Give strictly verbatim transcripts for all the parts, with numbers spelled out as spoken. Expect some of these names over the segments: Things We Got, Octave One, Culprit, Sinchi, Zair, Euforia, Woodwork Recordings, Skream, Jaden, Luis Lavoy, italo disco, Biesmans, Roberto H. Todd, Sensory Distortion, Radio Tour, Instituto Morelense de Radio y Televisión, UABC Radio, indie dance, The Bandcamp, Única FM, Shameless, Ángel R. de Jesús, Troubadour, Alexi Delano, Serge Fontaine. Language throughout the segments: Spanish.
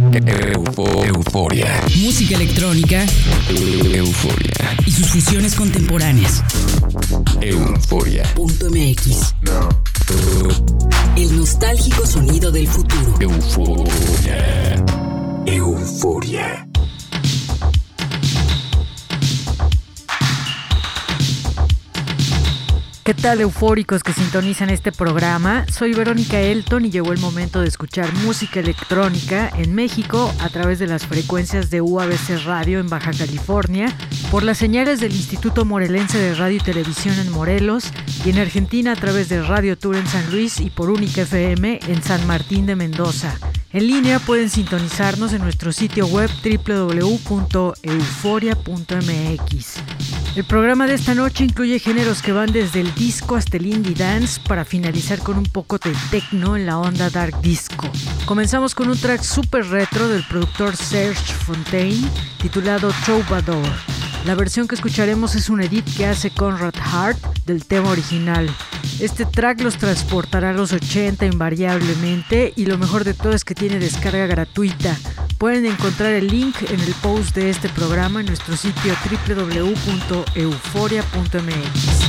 Eufo- Euforia. Música electrónica. Euforia. Y sus fusiones contemporáneas. Euforia punto m x. No. El nostálgico sonido del futuro. Euforia. Euforia. ¿Qué tal, eufóricos que sintonizan este programa? Soy Verónica Elton y llegó el momento de escuchar música electrónica en México a través de las frecuencias de U A B C Radio en Baja California, por las señales del Instituto Morelense de Radio y Televisión en Morelos, y en Argentina a través de Radio Tour en San Luis y por Única F M en San Martín de Mendoza. En línea pueden sintonizarnos en nuestro sitio web doble u doble u doble u punto euforia punto m x. El programa de esta noche incluye géneros que van desde el disco hasta el indie dance, para finalizar con un poco de techno en la onda dark disco. Comenzamos con un track super retro del productor Serge Fontaine titulado Troubadour. La versión que escucharemos es un edit que hace Conrad Hart del tema original. Este track los transportará a los ochenta invariablemente, y lo mejor de todo es que tiene descarga gratuita. Pueden encontrar el link en el post de este programa en nuestro sitio doble u doble u doble u punto euforia punto m x.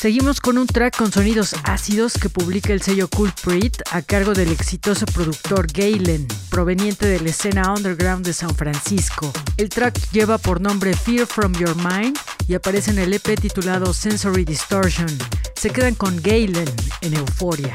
Seguimos con un track con sonidos ácidos que publica el sello Culprit a cargo del exitoso productor Galen, proveniente de la escena underground de San Francisco. El track lleva por nombre Fear from Your Mind y aparece en el E P titulado Sensory Distortion. Se quedan con Galen en Euforia.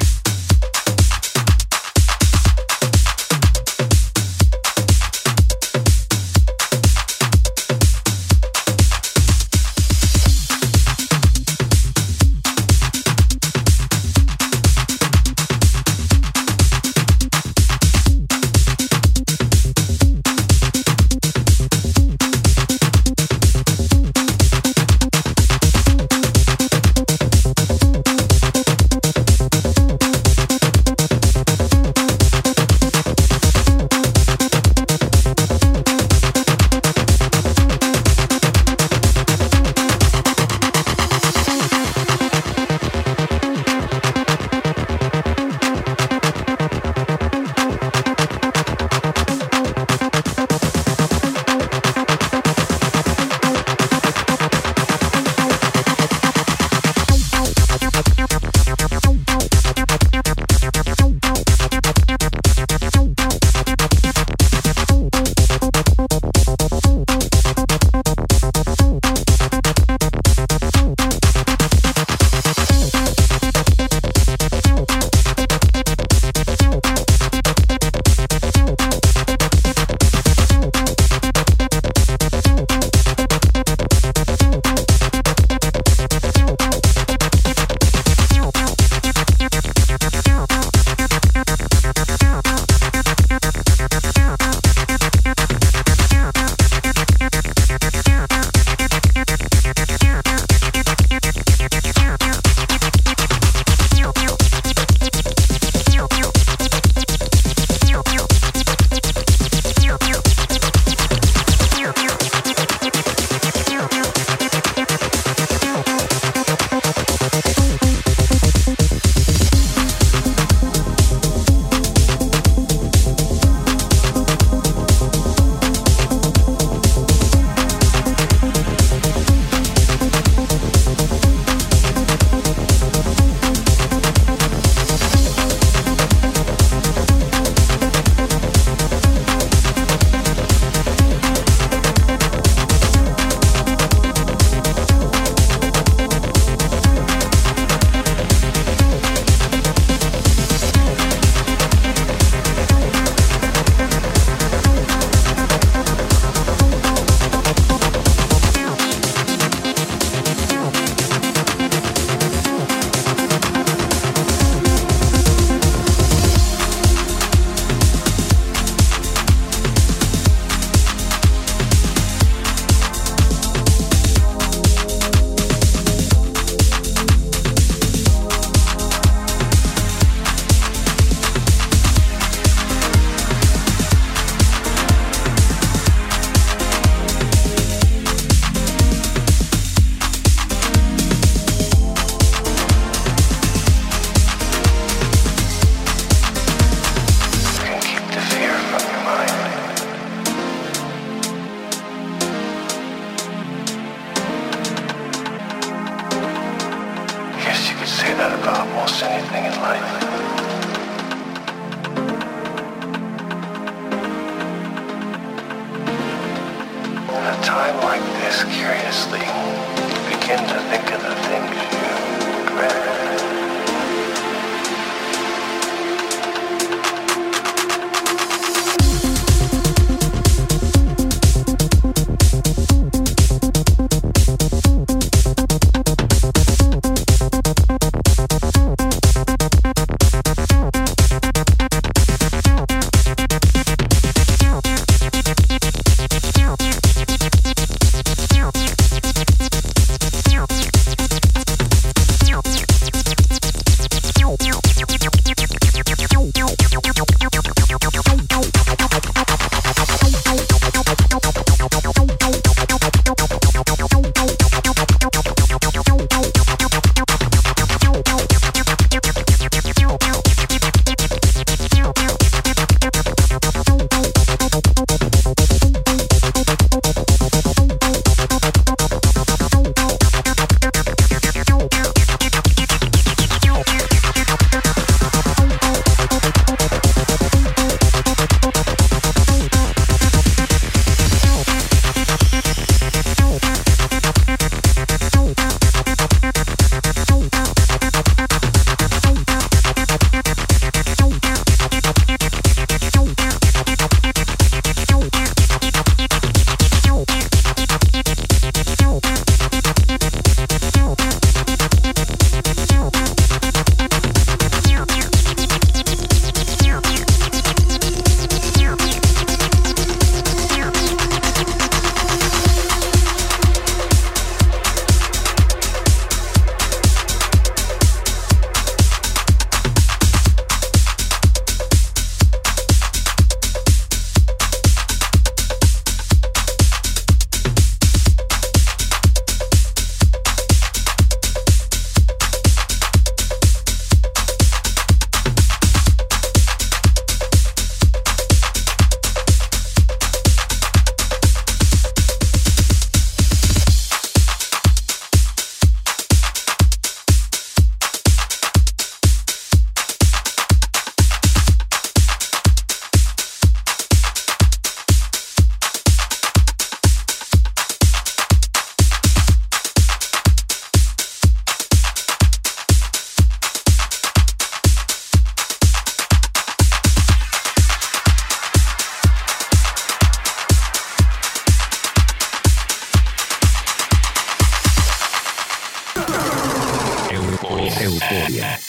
Euforia.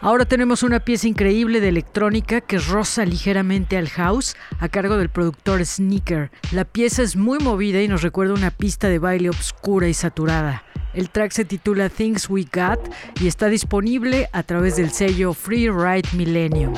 Ahora tenemos una pieza increíble de electrónica que roza ligeramente al house a cargo del productor Sneaker. La pieza es muy movida y nos recuerda una pista de baile oscura y saturada. El track se titula Things We Got y está disponible a través del sello Free Ride Millennium.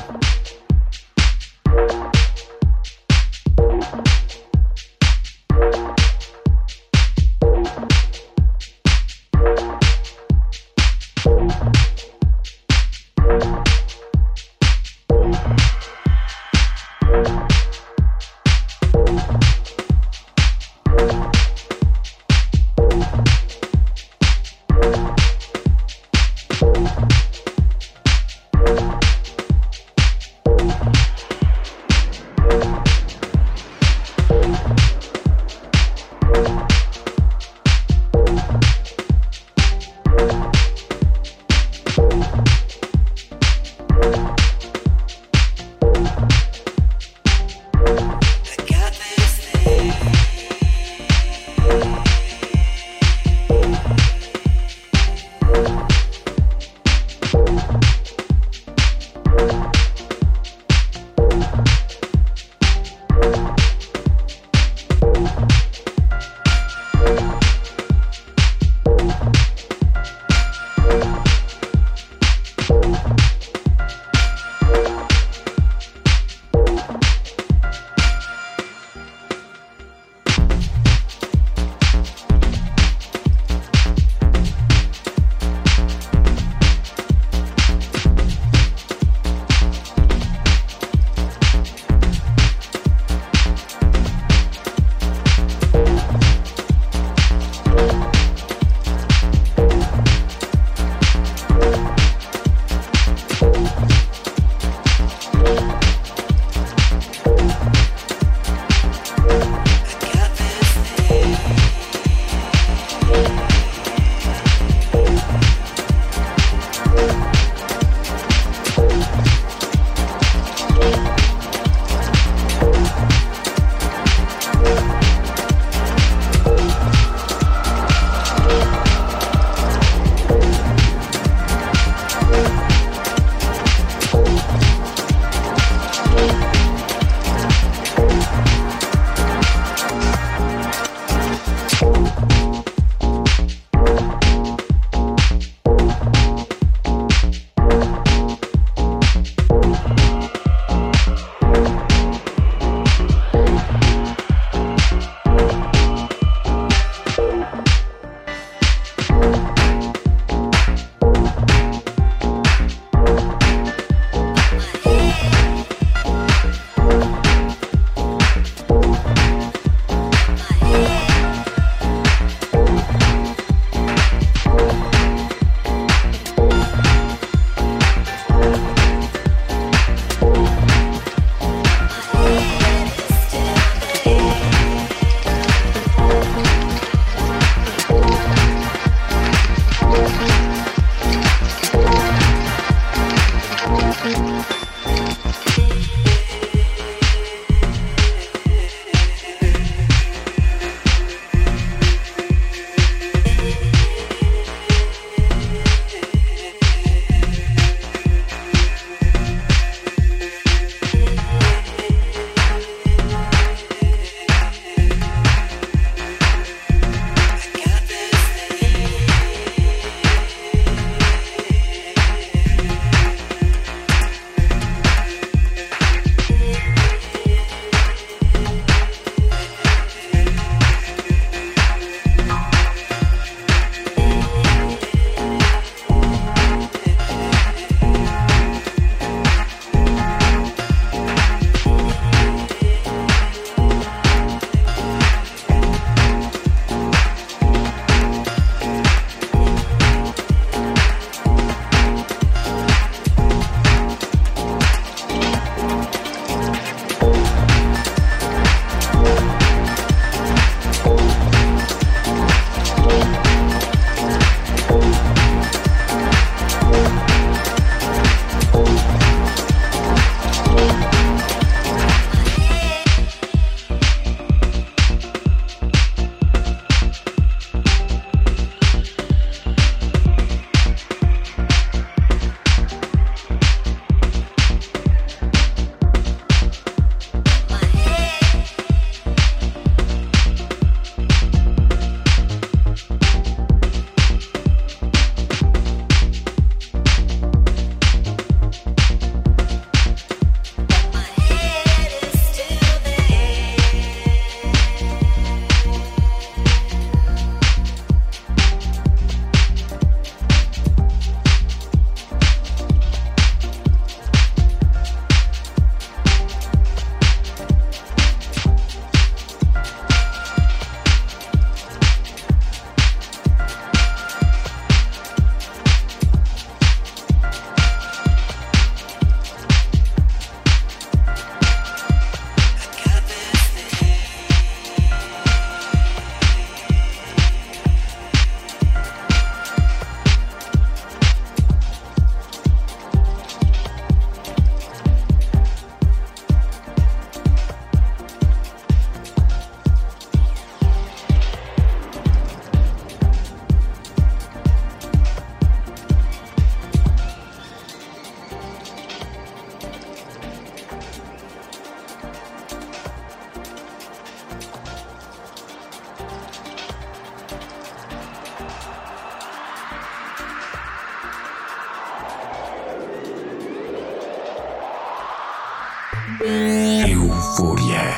Euforia.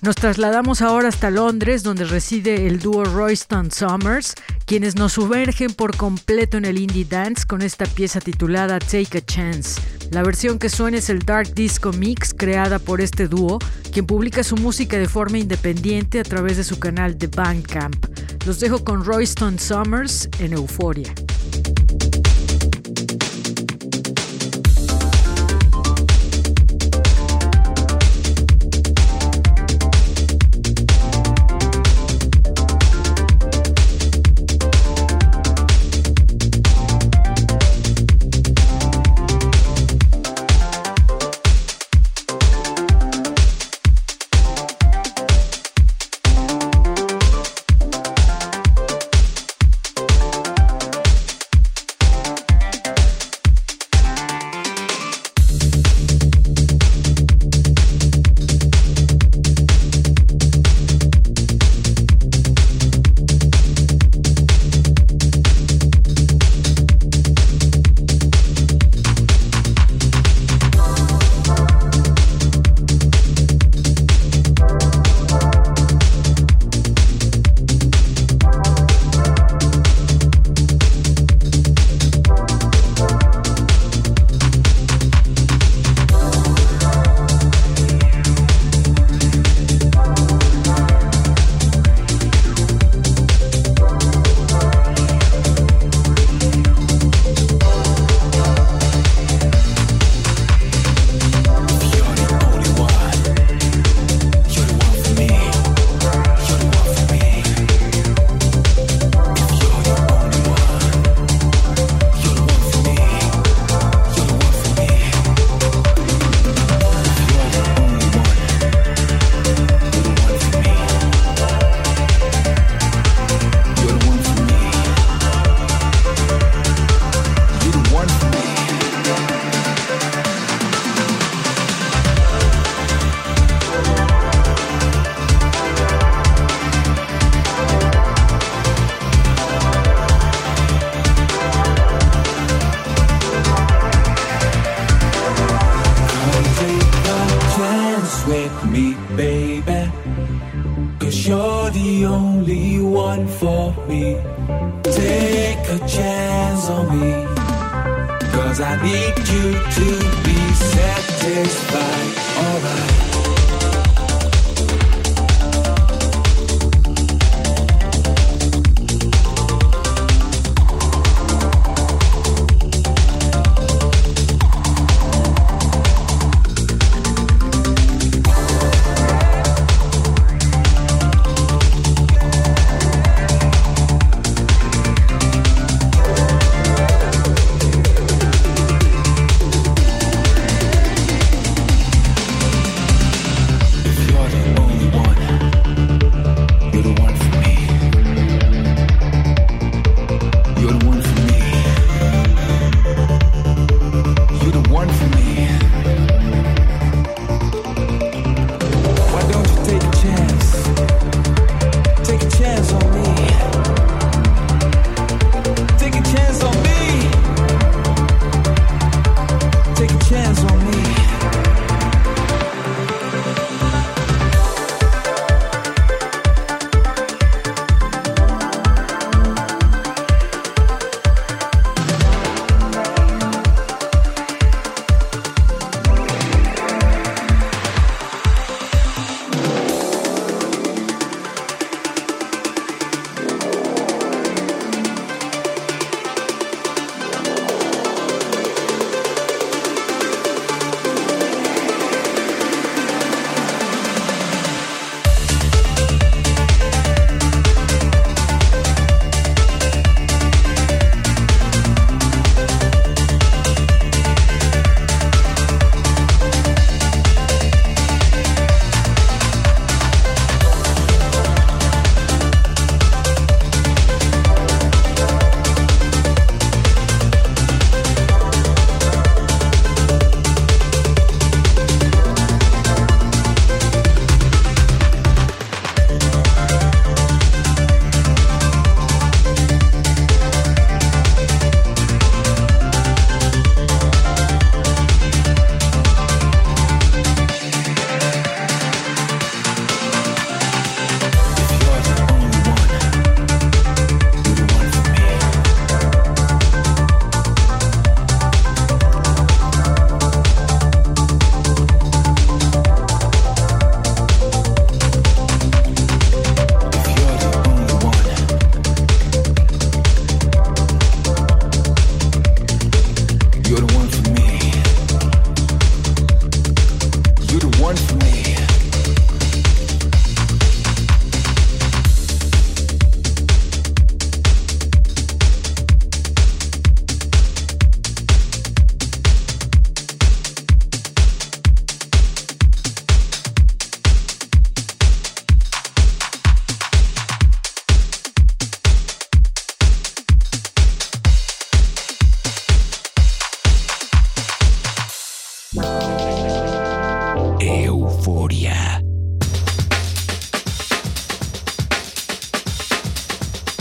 Nos trasladamos ahora hasta Londres, donde reside el dúo Roystone Summers, quienes nos sumergen por completo en el indie dance con esta pieza titulada Take a Chance. La versión que suena es el Dark Disco Mix creada por este dúo, quien publica su música de forma independiente a través de su canal The Bandcamp. Los dejo con Roystone Summers en Euforia.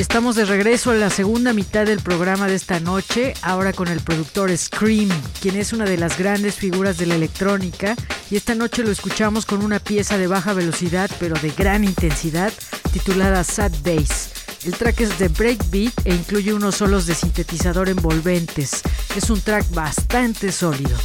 Estamos de regreso en la segunda mitad del programa de esta noche, ahora con el productor Skream, quien es una de las grandes figuras de la electrónica, y esta noche lo escuchamos con una pieza de baja velocidad pero de gran intensidad titulada Sad Days. El track es de breakbeat e incluye unos solos de sintetizador envolventes. Es un track bastante sólido.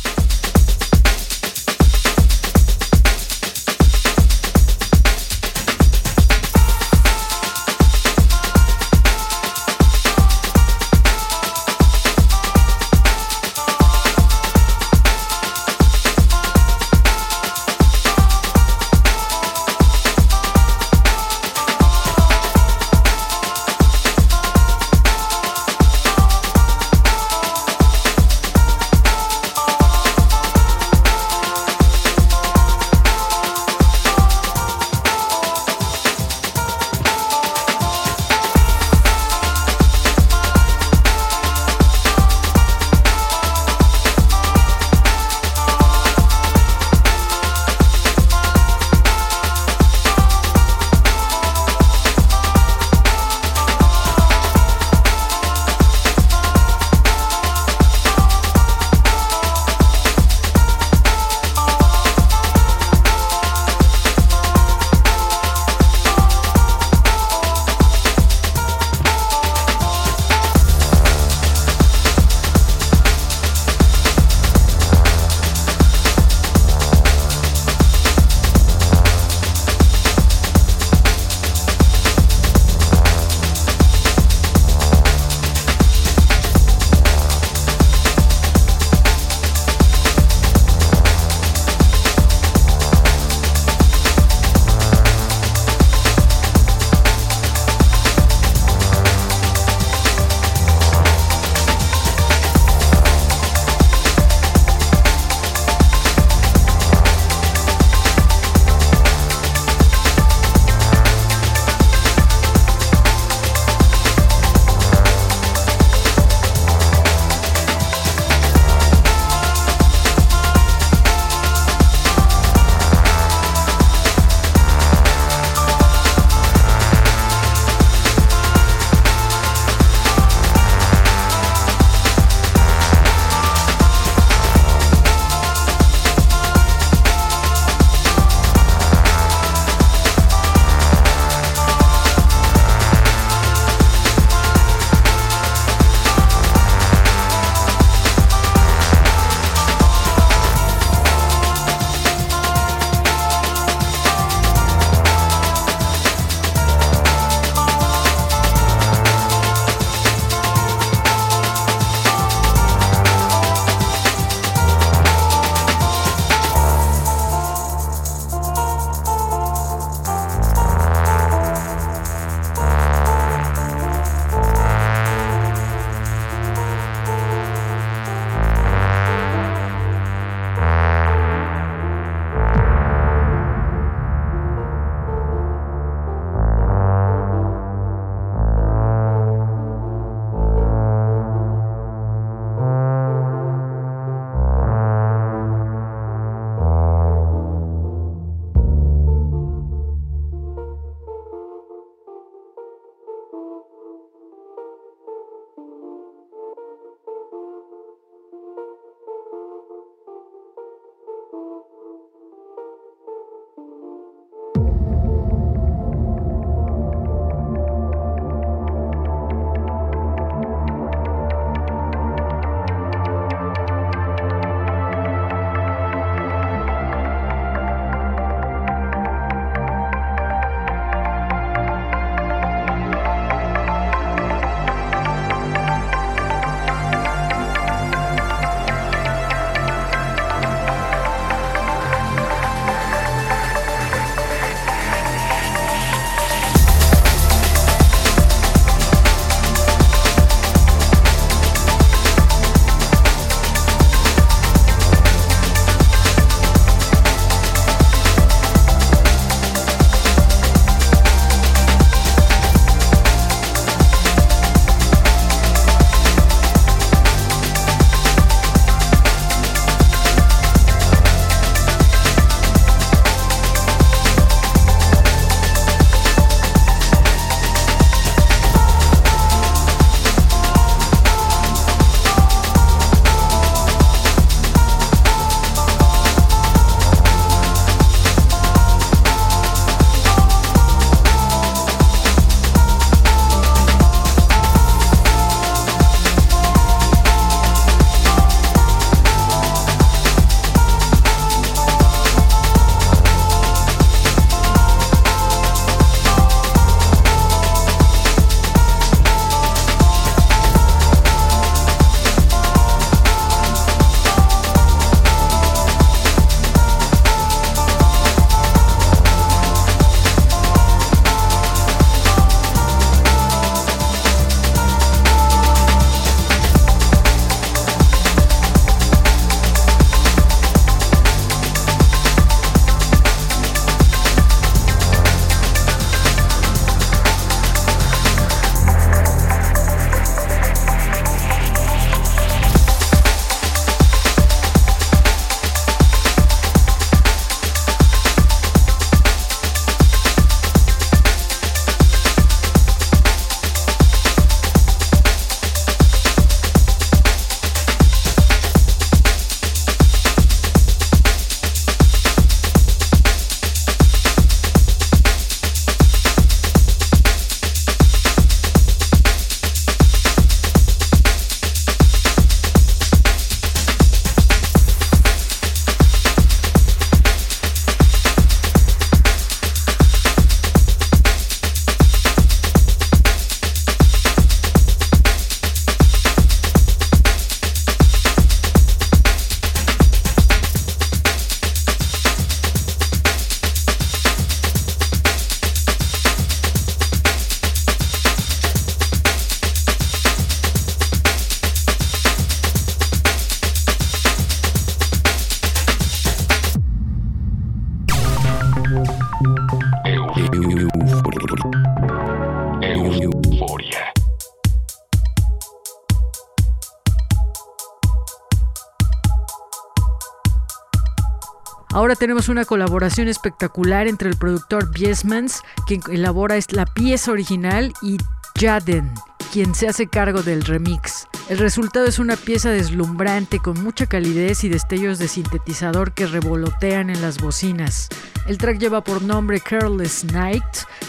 Ahora tenemos una colaboración espectacular entre el productor Biesmans, quien elabora la pieza original, y Jaden, quien se hace cargo del remix. El resultado es una pieza deslumbrante con mucha calidez y destellos de sintetizador que revolotean en las bocinas. El track lleva por nombre Careless Night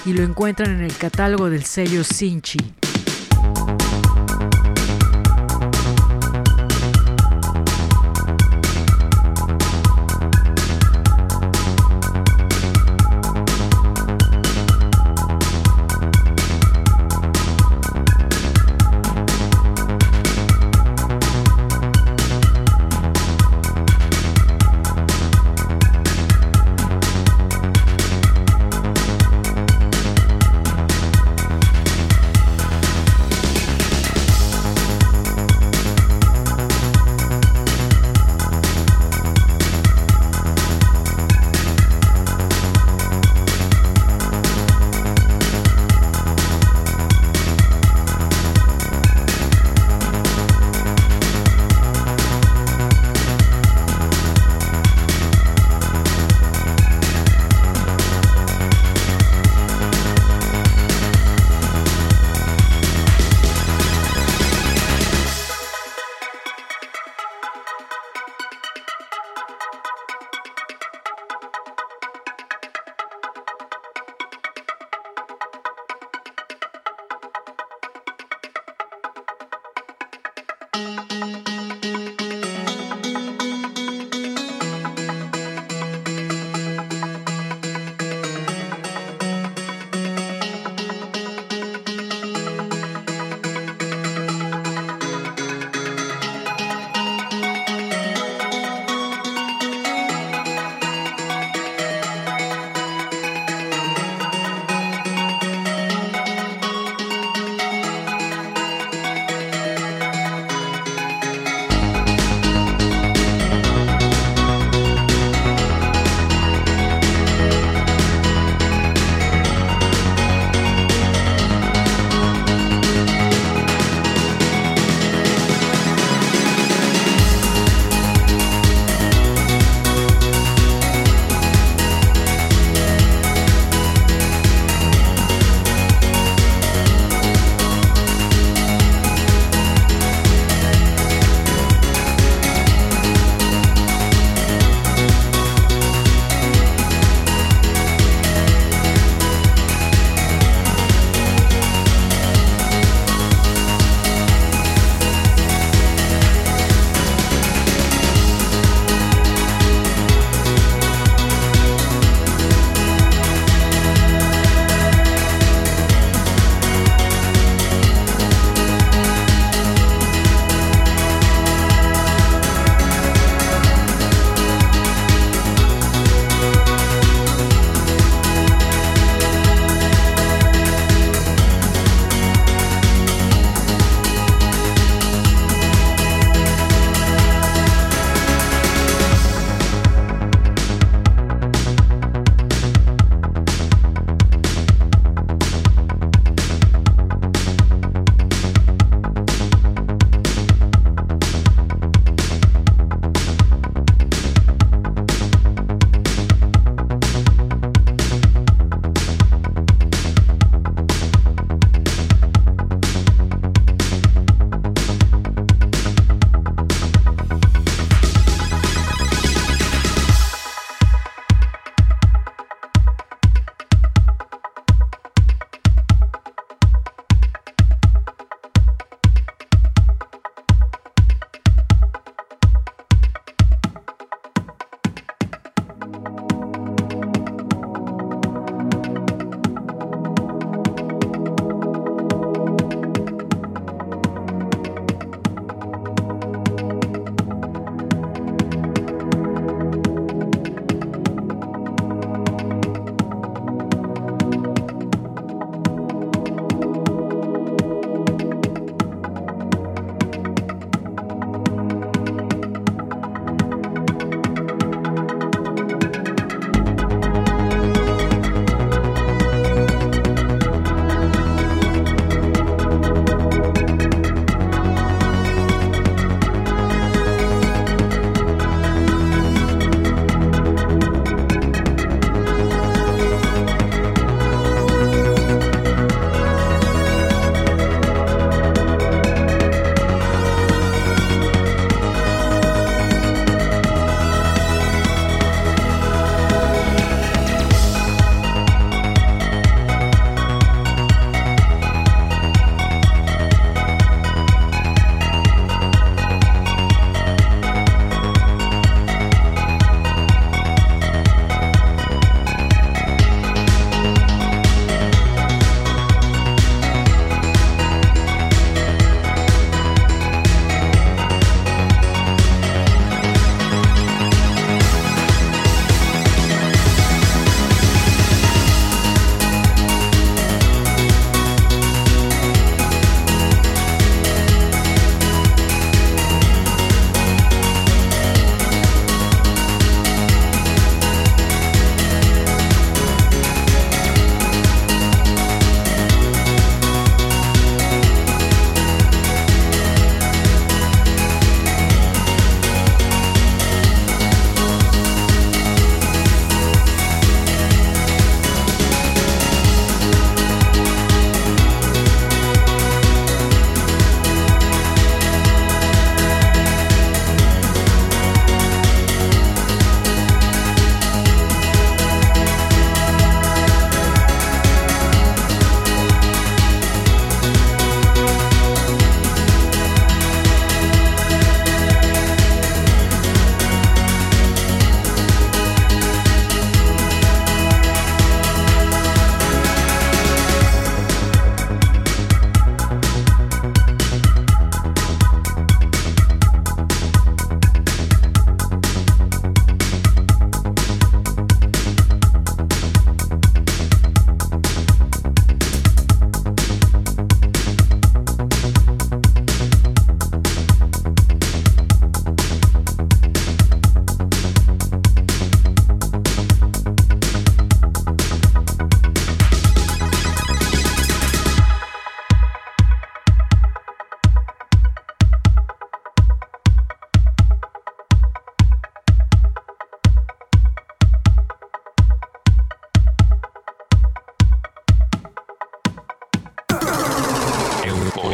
y lo encuentran en el catálogo del sello Sinchi.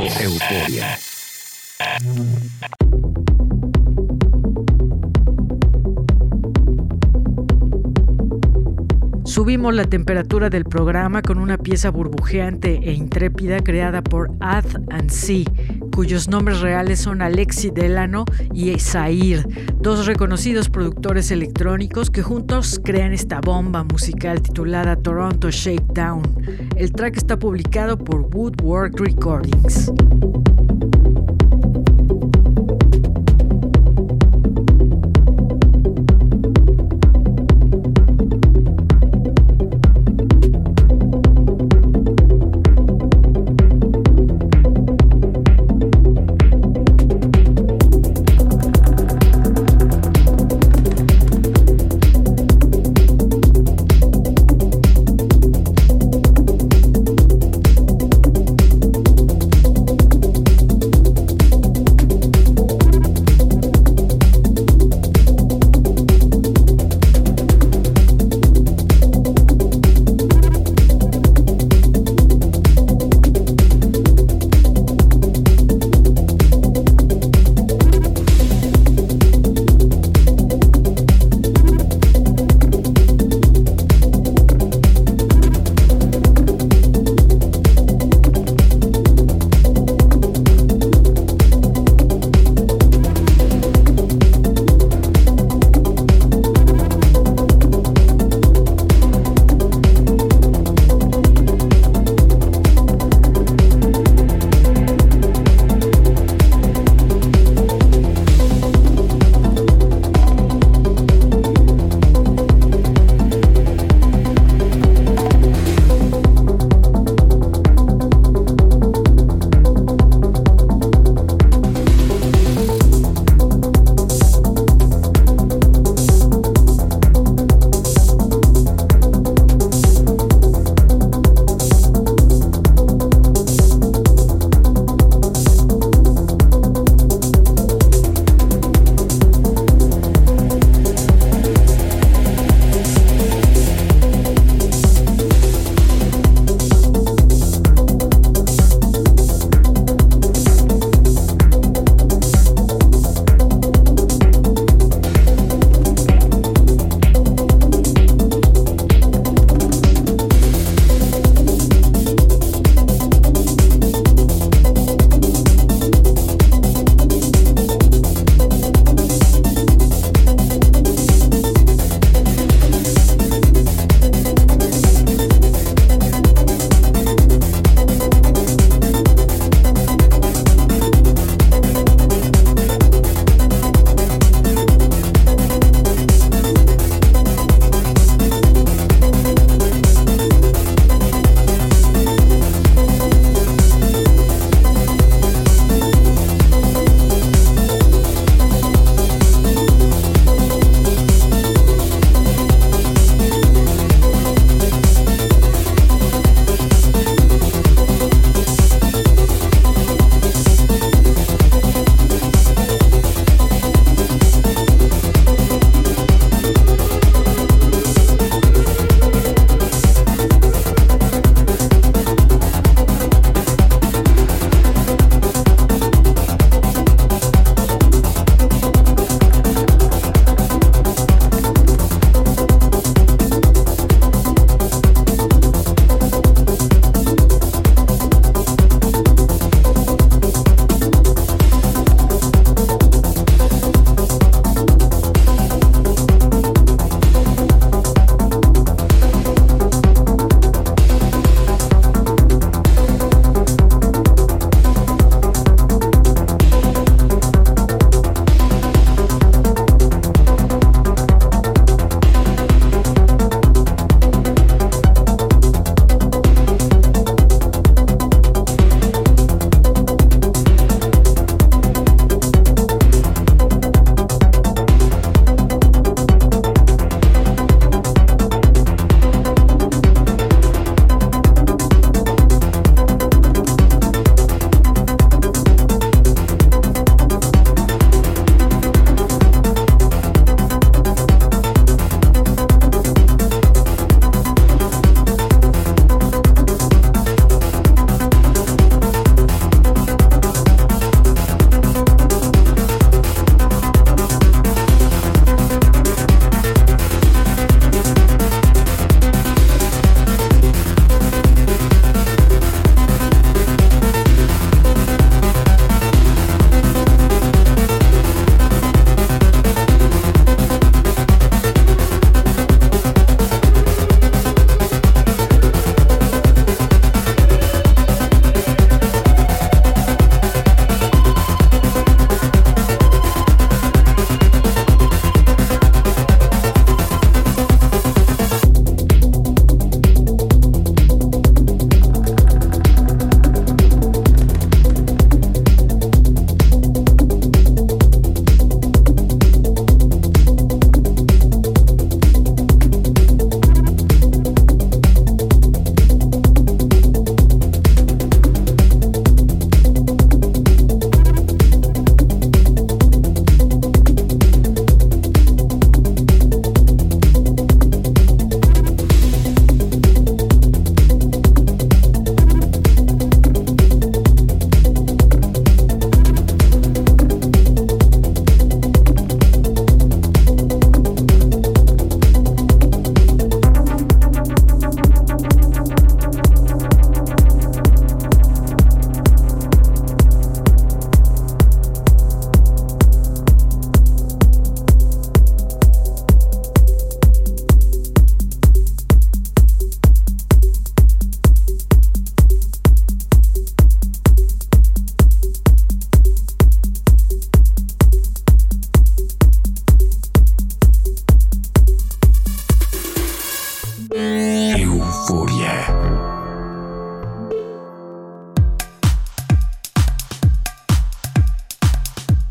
Euforia. Subimos la temperatura del programa con una pieza burbujeante e intrépida creada por Ad and Zee, cuyos nombres reales son Alexi Delano y Zair, dos reconocidos productores electrónicos que juntos crean esta bomba musical titulada Toronto Shakedown. El track está publicado por Woodwork Recordings.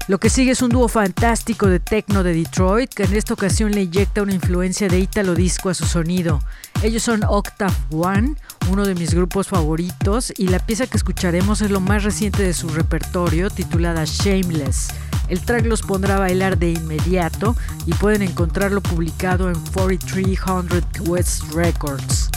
Lo que sigue es un dúo fantástico de techno de Detroit que en esta ocasión le inyecta una influencia de italo disco a su sonido. Ellos son Octave One, uno de mis grupos favoritos, y la pieza que escucharemos es lo más reciente de su repertorio, titulada Shameless. El track los pondrá a bailar de inmediato y pueden encontrarlo publicado en cuatro mil trescientos West Records.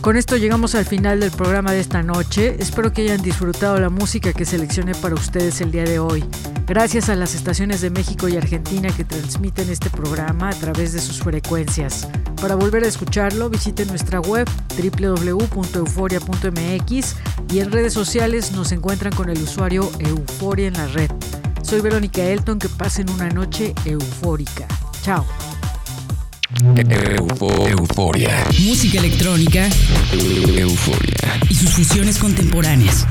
Con esto llegamos al final del programa de esta noche. Espero que hayan disfrutado la música que seleccioné para ustedes el día de hoy. Gracias a las estaciones de México y Argentina que transmiten este programa a través de sus frecuencias. Para volver a escucharlo, visiten nuestra web doble u doble u doble u punto euforia punto m x y en redes sociales nos encuentran con el usuario Euforia en la red. Soy Verónica Elton, que pasen una noche eufórica. Chao. Eufo- Euforia. Música electrónica. Euforia. Y sus fusiones contemporáneas.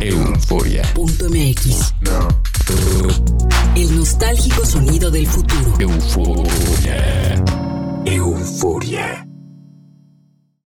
Euforia punto m x. No. El nostálgico sonido del futuro. Euforia. Euforia.